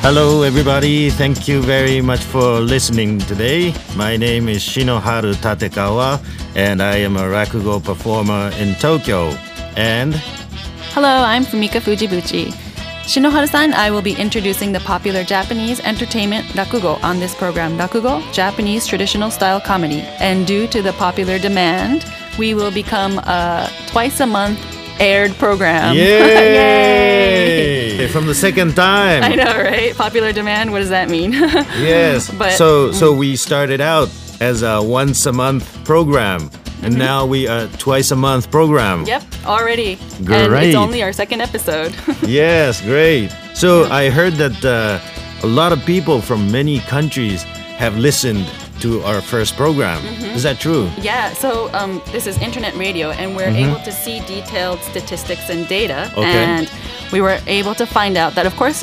Hello everybody, thank you very much for listening today. My name is Shinoharu Tatekawa and I am a rakugo performer in Tokyo. And hello, I'm Fumika Fujibuchi. Shinoharu-san, I will be introducing the popular Japanese entertainment rakugo on this program, Rakugo, Japanese traditional style comedy. And due to the popular demand, we will become a twice a month aired program. Yay! From the second time. I know, right? Popular demand, what does that mean? Yes. But, so we started out as a once a month program, and now we are twice a month program. Yep, already. Great. And it's only our second episode. Yes, great. So I heard that a lot of people from many countries have listened to our first program. Is that true? Yeah, so this is internet radio, and we're able to see detailed statistics and data. Okay. And we were able to find out that, of course,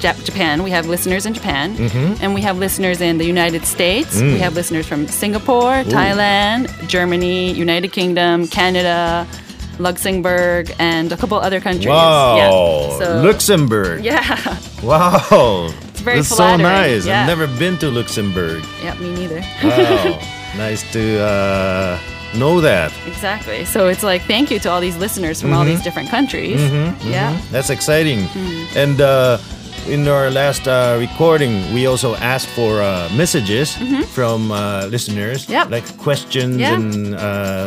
Japan, we have listeners in Japan, and we have listeners in the United States, we have listeners from Singapore, Thailand, Germany, United Kingdom, Canada, Luxembourg, and a couple other countries. Wow, yeah. So, Luxembourg. Yeah. Wow. It's so nice. Yeah. I've never been to Luxembourg. Yeah, me neither. Wow. Nice to know that. Exactly. So it's like, thank you to all these listeners from all these different countries. Yeah. That's exciting. And in our last recording, we also asked for messages from listeners, like questions and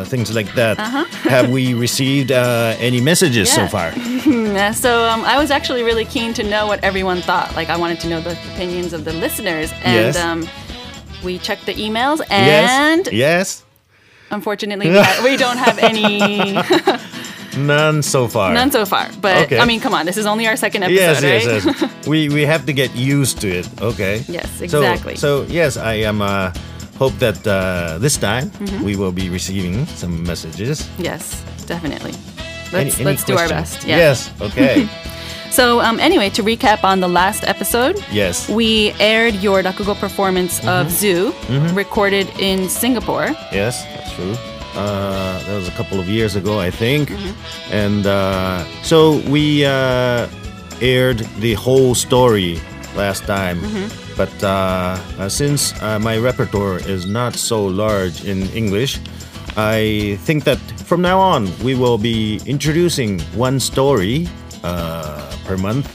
things like that. Have we received any messages so far? So I was actually really keen to know what everyone thought. Like, I wanted to know the opinions of the listeners. And we checked the emails and... Yes. Unfortunately, we don't have any... None so far. None so far. But, okay. I mean, come on. This is only our second episode, right? Yes, yes. We have to get used to it. Okay. Yes, exactly. So yes, I am... hope that this time we will be receiving some messages. Yes, definitely. Let's do our best. Yeah. Yes, okay. So anyway, to recap on the last episode, we aired your rakugo performance of Zoo, recorded in Singapore. Yes, that's true. That was a couple of years ago, I think. And so we aired the whole story last time. But since my repertoire is not so large in English, I think that from now on, we will be introducing one story per month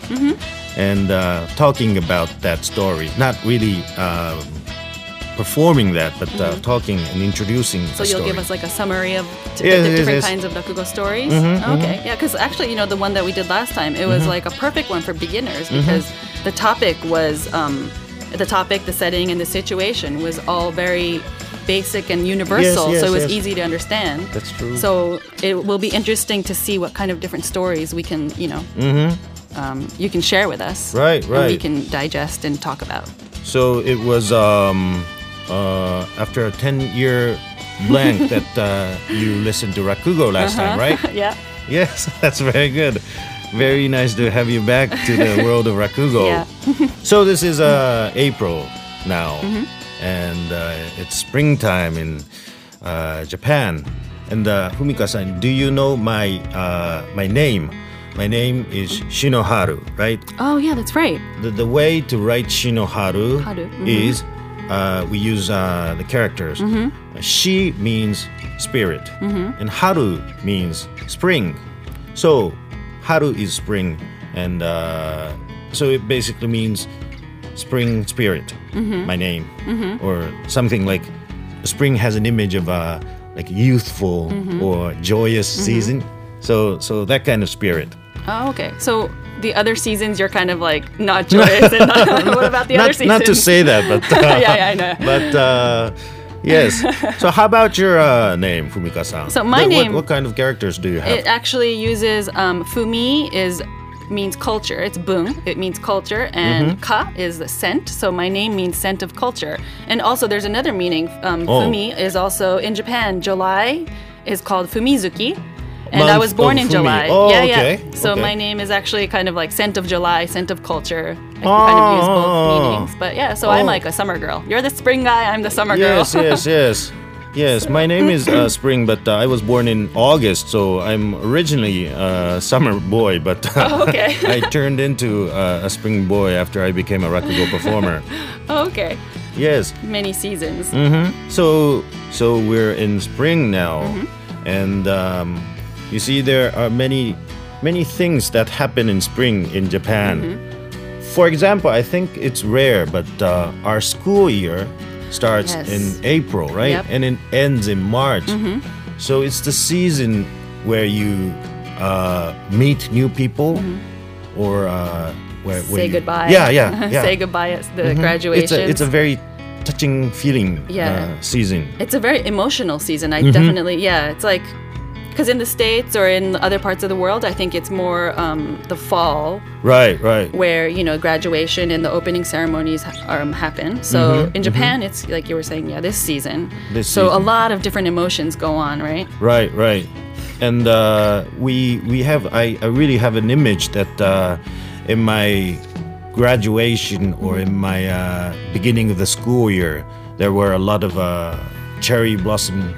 and talking about that story. Not really performing that, but talking and introducing the story. So you'll give us like a summary of the different kinds of rakugo stories? Okay, yeah, because actually, you know, the one that we did last time, it was like a perfect one for beginners because the topic was, the setting, and the situation was all very... basic and universal, so it was easy to understand. That's true. So it will be interesting to see what kind of different stories we can, you know, you can share with us. Right, right. And we can digest and talk about. So it was after a 10-year blank that you listened to Rakugo last time, right? Yeah. Yes, that's very good. Very nice to have you back to the world of Rakugo. Yeah. So this is April now. And it's springtime in Japan. And Fumika-san, do you know my my name? My name is Shinoharu, right? Oh, yeah, that's right. The way to write Shinoharu is we use the characters. Shi means spirit, and Haru means spring. So Haru is spring, and so it basically means spring spirit, my name, or something like spring has an image of like youthful or joyous season. So that kind of spirit. Oh, okay. So the other seasons you're kind of like not joyous. And what about the other seasons? Not to say that, but yeah, I know. But yes. So how about your name, Fumika-san? So my name. What kind of characters do you have? It actually uses Fumi is means culture. It's bun, it means culture, and ka is the scent, so my name means scent of culture. And also there's another meaning. Fumi is also in Japan, July is called Fumizuki, and I was born in July. Oh, yeah, okay. Yeah. So my name is actually kind of like scent of July, scent of culture. I can kind of use both meanings. But yeah, so I'm like a summer girl. You're the spring guy, I'm the summer girl. Yes. Yes, my name is Spring, but I was born in August, so I'm originally a summer boy, but I turned into a spring boy after I became a rakugo performer. Okay. Yes. Many seasons. Mm-hmm. So we're in spring now, and you see there are many things that happen in spring in Japan. For example, I think it's rare, but our school year starts in April, right? Yep. And it ends in March. So it's the season where you meet new people or where you say goodbye. Yeah. Say goodbye at the graduation. It's a very touching feeling season. It's a very emotional season. I definitely, it's like, because in the States or in other parts of the world, I think it's more the fall. Right. Where, graduation and the opening ceremonies happen. So in Japan, it's like you were saying, this season. A lot of different emotions go on, right? Right. And we have, I really have an image that in my graduation or in my beginning of the school year, there were a lot of cherry blossom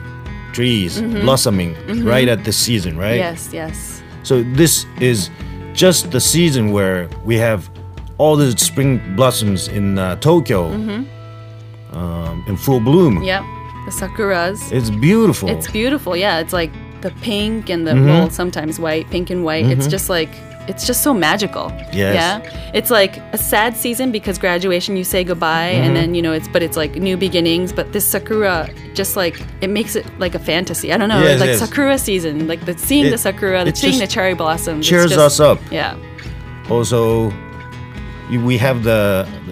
trees blossoming right at this season, right? Yes. So this is just the season where we have all the spring blossoms in Tokyo in full bloom. Yep, the sakuras. It's beautiful. It's like the pink and the well, sometimes white, pink and white. It's just like, it's just so magical. Yes. Yeah. It's like a sad season because graduation, you say goodbye and then, it's like new beginnings. But this sakura, just like, it makes it like a fantasy. I don't know. Yes, like sakura season, like seeing the sakura, seeing the cherry blossoms. Cheers us up. Yeah. Also, we have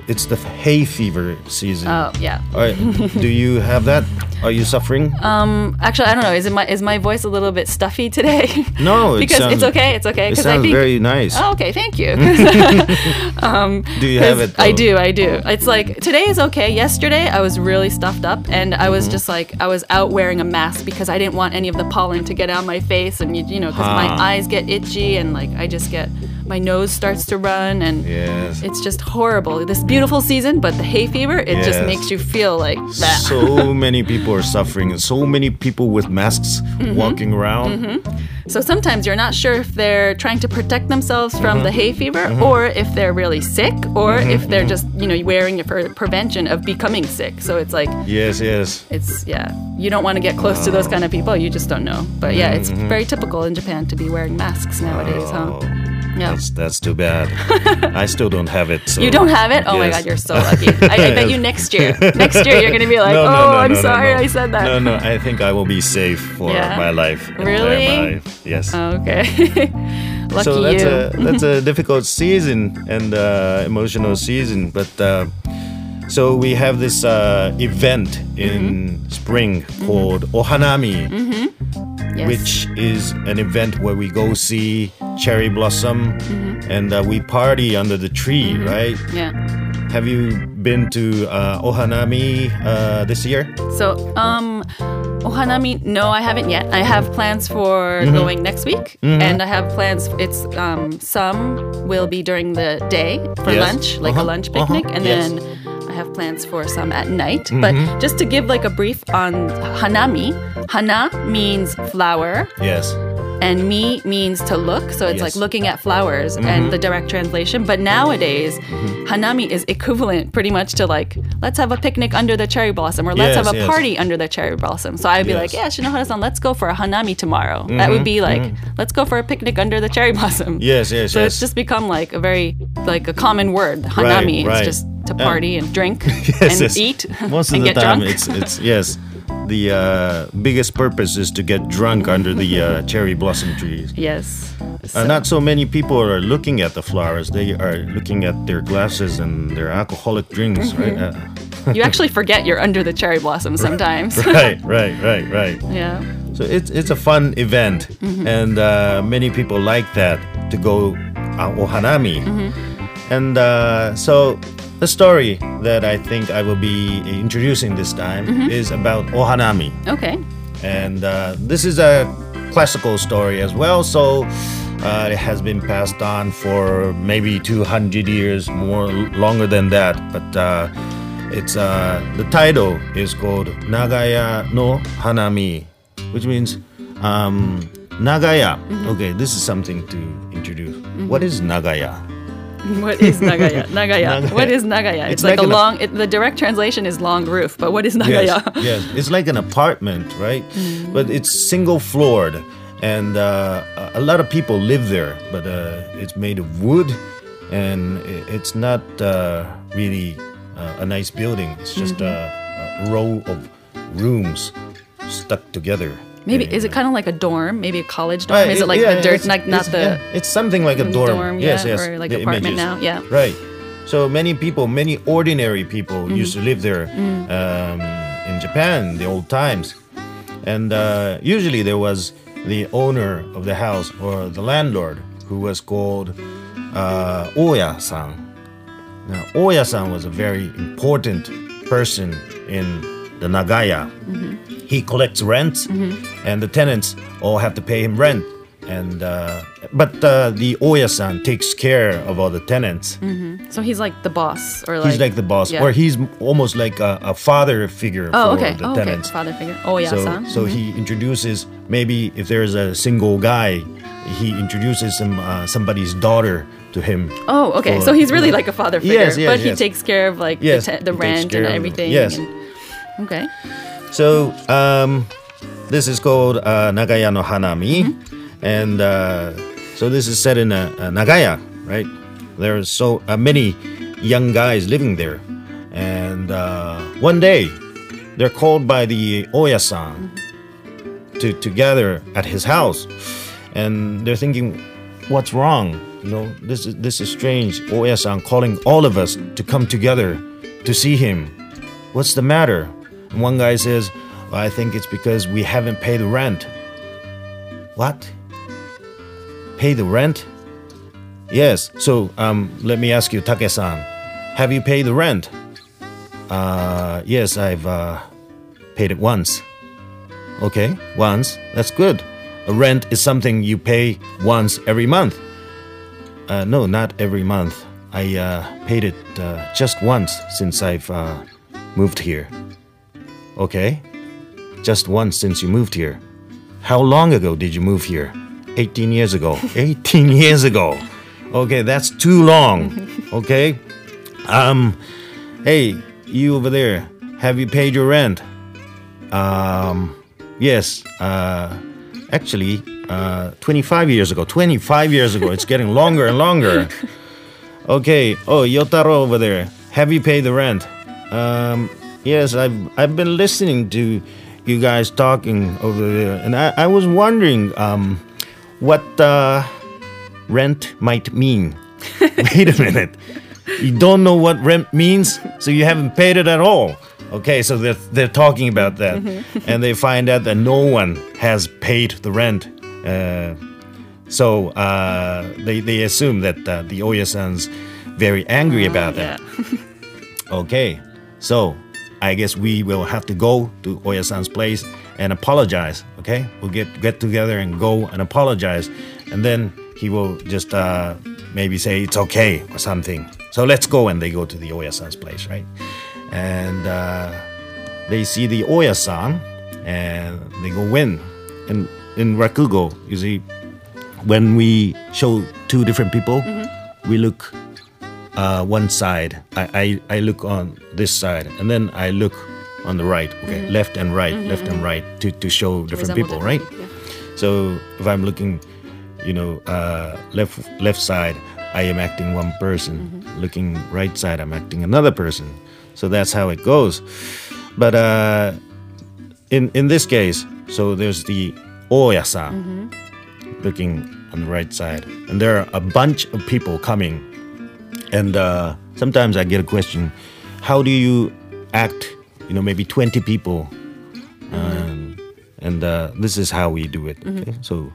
it's the hay fever season. Oh, yeah. All right. Do you have that? Are you suffering? Actually, I don't know. Is my voice a little bit stuffy today? No, because it's okay. It's okay. It sounds very nice. Oh, okay, thank you. Do you have it? Though? I do. It's like today is okay. Yesterday, I was really stuffed up, and I was just like I was out wearing a mask because I didn't want any of the pollen to get on my face, and because my eyes get itchy, and like I just get my nose starts to run, and it's just horrible. This beautiful season, but the hay fever, it just makes you feel like that. So many people are suffering, and so many people with masks walking around. So sometimes you're not sure if they're trying to protect themselves from the hay fever or if they're really sick or if they're just, wearing it for prevention of becoming sick. So it's like... Yes. It's, you don't want to get close to those kind of people. You just don't know. But yeah, it's very typical in Japan to be wearing masks nowadays, huh? Yep. That's too bad. I still don't have it. So. You don't have it? Oh my God, you're so lucky. I bet you next year you're going to be like, I'm sorry I said that. No, I think I will be safe for my life. Really? My life. Yes. Okay. Lucky so that's you. That's a difficult season and emotional season. But so we have this event in spring called Ohanami. Yes. Which is an event where we go see cherry blossom and we party under the tree, right? Yeah. Have you been to Ohanami this year? So, Ohanami, no, I haven't yet. I have plans for going next week, and I have plans. It's some will be during the day for lunch, like a lunch picnic, and then I have plans for some at night. But just to give like a brief on Hanami, hana means flower. Yes. And mi means to look, so it's like looking at flowers and the direct translation. But nowadays, hanami is equivalent pretty much to like, let's have a picnic under the cherry blossom or let's have a party under the cherry blossom. So I'd be like, Shinoharu-san, let's go for a hanami tomorrow. That would be like, let's go for a picnic under the cherry blossom. Yes. So it's just become like a very, like a common word, hanami. Right. It's just to party and drink and eat most and of the get time, drunk. It's the biggest purpose is to get drunk under the cherry blossom trees. Yes. So. Not so many people are looking at the flowers. They are looking at their glasses and their alcoholic drinks, right? You actually forget you're under the cherry blossom sometimes. Right. Yeah. So it's a fun event, and many people like that to go Ohanami. Mm-hmm. And so the story that I think I will be introducing this time mm-hmm. is about Ohanami. Okay. And this is a classical story as well, so it has been passed on for maybe 200 years, more longer than that. But it's the title is called Nagaya no Hanami, which means Nagaya. Mm-hmm. Okay, this is something to introduce. Mm-hmm. What is Nagaya? What is Nagaya? Nagaya. Nagaya. What is Nagaya? It's like a long... the direct translation is long roof, but what is Nagaya? Yes, yes. It's like an apartment, right? Mm-hmm. But it's single-floored, and a lot of people live there, but it's made of wood, and it's not really a nice building. It's just mm-hmm. a row of rooms stuck together. Maybe, is it kind of like a dorm? Maybe a college dorm? Is it like the dirt, like not the... Yeah, it's something like a dorm. Yes, yes. Or like an apartment now. Yeah. Right. So many people, many ordinary people mm-hmm. used to live there mm-hmm. In Japan, the old times. And usually there was the owner of the house or the landlord who was called Oya-san. Now, Oya-san was a very important person in the Nagaya. Mm-hmm. He collects rents, mm-hmm. and the tenants all have to pay him rent. And but the Oya-san takes care of all the tenants. Mm-hmm. So he's like the boss, or like he's like the boss, yeah. or he's almost like a father figure for the tenants. Okay, father figure. Oya-san. So mm-hmm. he introduces, maybe if there is a single guy, he introduces somebody's daughter to him. Oh, okay. So he's really like a father figure, yes, but he takes care of like the rent and everything. Yes. And, okay. So, this is called Nagaya no Hanami, mm-hmm. and so this is set in Nagaya, right? There are so many young guys living there, and one day, they're called by the Oya-san mm-hmm. to gather at his house, and they're thinking, what's wrong? You know, this is strange, Oya-san calling all of us to come together to see him. What's the matter? And one guy says, I think it's because we haven't paid the rent. What? Pay the rent? Yes. So let me ask you, Take-san, have you paid the rent? Yes, I've paid it once. Okay, once. That's good. A rent is something you pay once every month. No, not every month. I paid it just once since I've moved here. Okay, just once since you moved here. How long ago did you move here? 18 years ago. 18 years ago. Okay, that's too long. Okay. Hey, you over there, have you paid your rent? Yes. Actually, 25 years ago. 25 years ago. It's getting longer and longer. Okay. Oh, Yotaro over there, have you paid the rent? Yes, I've been listening to you guys talking over there, and I was wondering what rent might mean. Wait a minute. You don't know what rent means, so you haven't paid it at all. Okay, so they're talking about that, mm-hmm. and they find out that no one has paid the rent. So they assume that the Oya-san's very angry about that. Yeah. Okay, so... I guess we will have to go to Oya-san's place and apologize, okay? We'll get together and go and apologize. And then he will just maybe say it's okay or something. So let's go, and they go to the Oya-san's place, right? And they see the Oya-san, and they go in. And in rakugo, you see, when we show two different people, mm-hmm. we look... one side, I look on this side, and then I look on the right, okay, mm-hmm. left and right, mm-hmm. left and right, to show different people, right? Yeah. So if I'm looking, you know, left side, I am acting one person. Mm-hmm. Looking right side, I'm acting another person. So that's how it goes. But in this case, so there's the Oya-san mm-hmm. looking on the right side, and there are a bunch of people coming. And sometimes I get a question, how do you act, you know, maybe 20 people? Mm-hmm. And this is how we do it. Okay? Mm-hmm. So,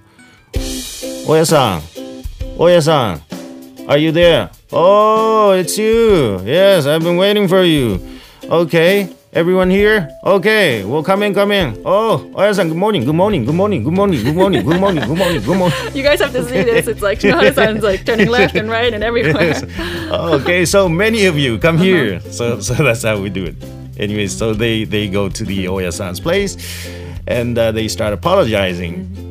Oya-san, Are you there? Oh, it's you. Yes, I've been waiting for you. Okay, everyone here? Okay, well, come in, come in. Oh, Oya-san, good morning, good morning, good morning, good morning, good morning, good morning, good morning, good morning. You guys have to see this. It's like Shinoharu-san's like turning left and right and everywhere. Okay, so many of you come here. So that's how we do it. Anyway, so they go to the Oya-san's place and they start apologizing.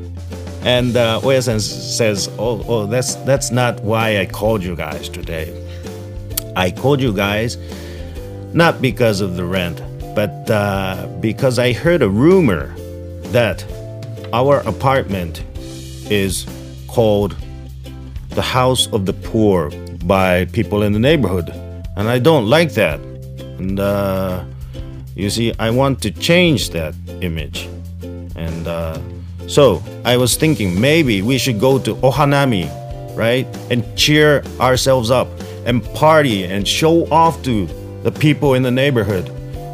And Oya-san says, oh, that's not why I called you guys today. I called you guys not because of the rent, but because I heard a rumor that our apartment is called the house of the poor by people in the neighborhood. And I don't like that. And you see, I want to change that image. And so I was thinking maybe we should go to Ohanami, right? And cheer ourselves up and party and show off to the people in the neighborhood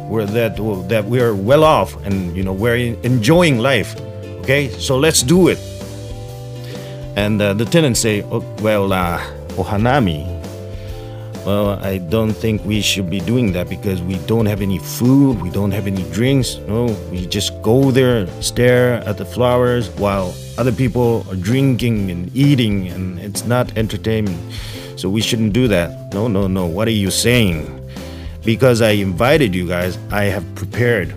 where that we are well off and, you know, we're enjoying life. Okay, so let's do it. And the tenants say, oh, well, Ohanami, well, I don't think we should be doing that because we don't have any food, we don't have any drinks. No, we just go there, stare at the flowers while other people are drinking and eating, and it's not entertainment. So we shouldn't do that. No, what are you saying? Because I invited you guys, I have prepared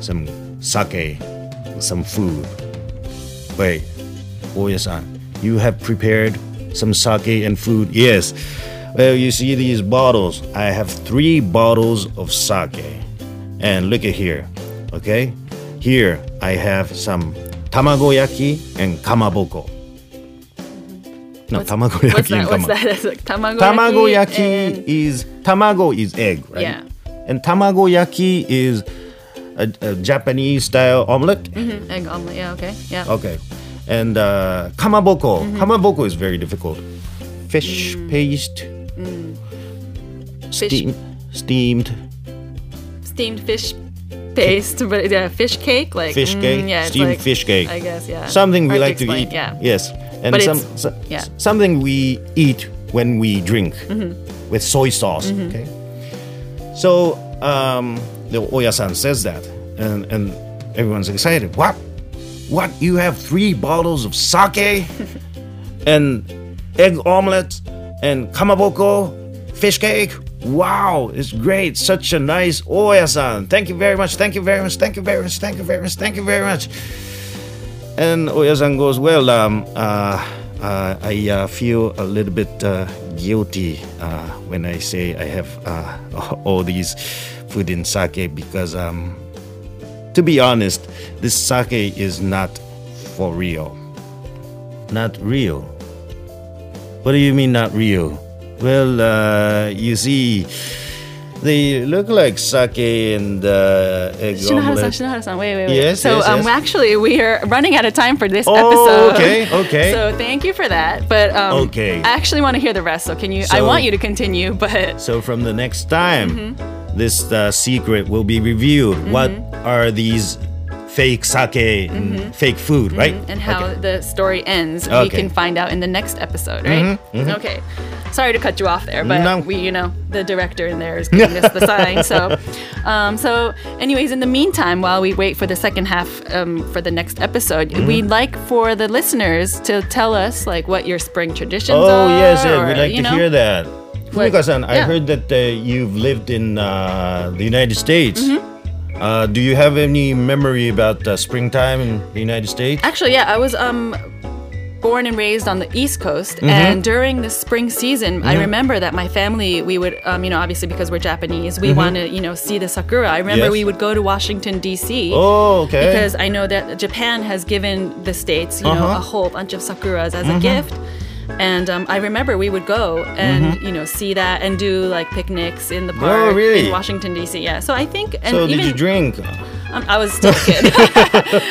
some sake, some food. Wait, Oya-san, you have prepared some sake and food? Yes. Well, you see these bottles. I have 3 bottles of sake. And look at here, okay? Here, I have some tamagoyaki and kamaboko. No, tamagoyaki and kamaboko. What's that? That's like tamagoyaki and... tamago is egg, right? Yeah. And tamagoyaki is a Japanese-style omelet. Mm-hmm. Egg omelet, yeah, okay. Yeah. Okay. And kamaboko. Mm-hmm. Kamaboko is very difficult. Fish paste. Steamed fish paste, but yeah, fish cake, like fish cake, yeah, steamed like, fish cake, I guess, yeah. Something we like to eat, yeah. Yes, and but something we eat when we drink with soy sauce. Mm-hmm. Okay, so the Oya-san says that, and everyone's excited. What? You have 3 bottles of sake, and egg omelet, and kamaboko, fish cake. Wow, it's great. Such a nice Oya-san. Thank you very much. Thank you very much. Thank you very much. Thank you very much. Thank you very much. And Oya-san goes, well, I feel a little bit guilty when I say I have all these food in sake because, to be honest, this sake is not for real. Not real? What do you mean not real? Well, you see, they look like sake and egg omelet. Shinoharu-san, wait. Yes, so yes. Actually, we are running out of time for this episode. Okay. So thank you for that. But I actually want to hear the rest, so can you? So, I want you to continue, but... So from the next time, this secret will be revealed. Mm-hmm. What are these... fake sake and fake food, right? And how the story ends, we can find out in the next episode, right? Okay. Sorry to cut you off there, but we, the director in there is giving us the sign. So anyways, in the meantime, while we wait for the second half for the next episode, we'd like for the listeners to tell us like what your spring traditions are. Oh, yes, yeah, we'd like to hear that. Fumika-san, I heard that you've lived in the United States. Mm-hmm. Do you have any memory about springtime in the United States? Actually, yeah, I was born and raised on the East Coast, and during the spring season, I remember that my family, we would, obviously because we're Japanese, we want to, see the sakura. I remember we would go to Washington, D.C. Oh, okay. Because I know that Japan has given the states, a whole bunch of sakuras as a gift. And I remember we would go and see that and do like picnics in the park in Washington D.C. Yeah, so I think. And so did you drink? I was still a kid.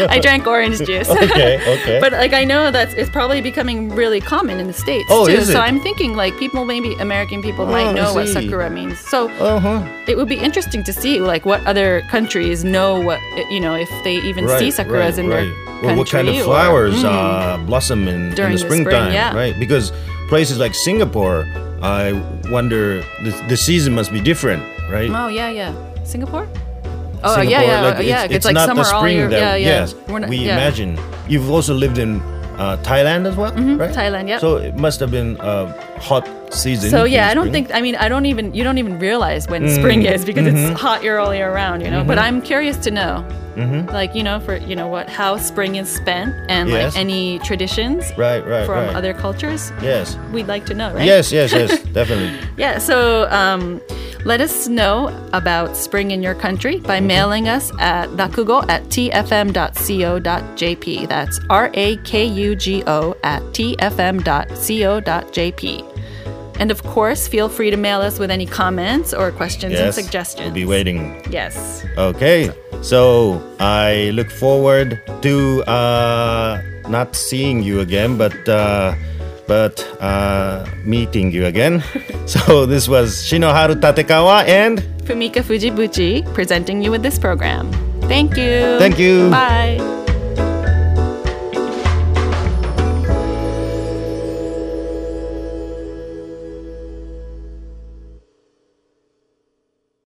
I drank orange juice. Okay. But like I know that it's probably becoming really common in the States too. Is it? So I'm thinking like American people might know what sakura means. So it would be interesting to see like what other countries know what if they even see sakuras in their. Well, what kind of flowers blossom in the springtime, right? Because places like Singapore, I wonder the season must be different, right? Oh yeah, yeah. Singapore? Oh Singapore, yeah, yeah, like, yeah. It's like not summer the spring all year. That yeah, yeah. Yes, not, we yeah. imagine. You've also lived in Thailand as well, mm-hmm, right? Thailand, yeah. So it must have been hot. Season so yeah, I don't think, I mean, I don't even, you don't even realize when spring is because it's hot year all year round, you know, but I'm curious to know, like, you know, for, you know, what, how spring is spent and like any traditions from other cultures. Yes. We'd like to know, right? Yes, yes, yes, definitely. Yeah, so let us know about spring in your country by mailing us at rakugo@tfm.co.jp. That's rakugo@tfm.co.jp. And of course, feel free to mail us with any comments or questions and suggestions. We'll be waiting. Yes. Okay. So I look forward to not seeing you again, but meeting you again. So this was Shinoharu Tatekawa and Fumika Fujibuchi presenting you with this program. Thank you. Thank you. Bye.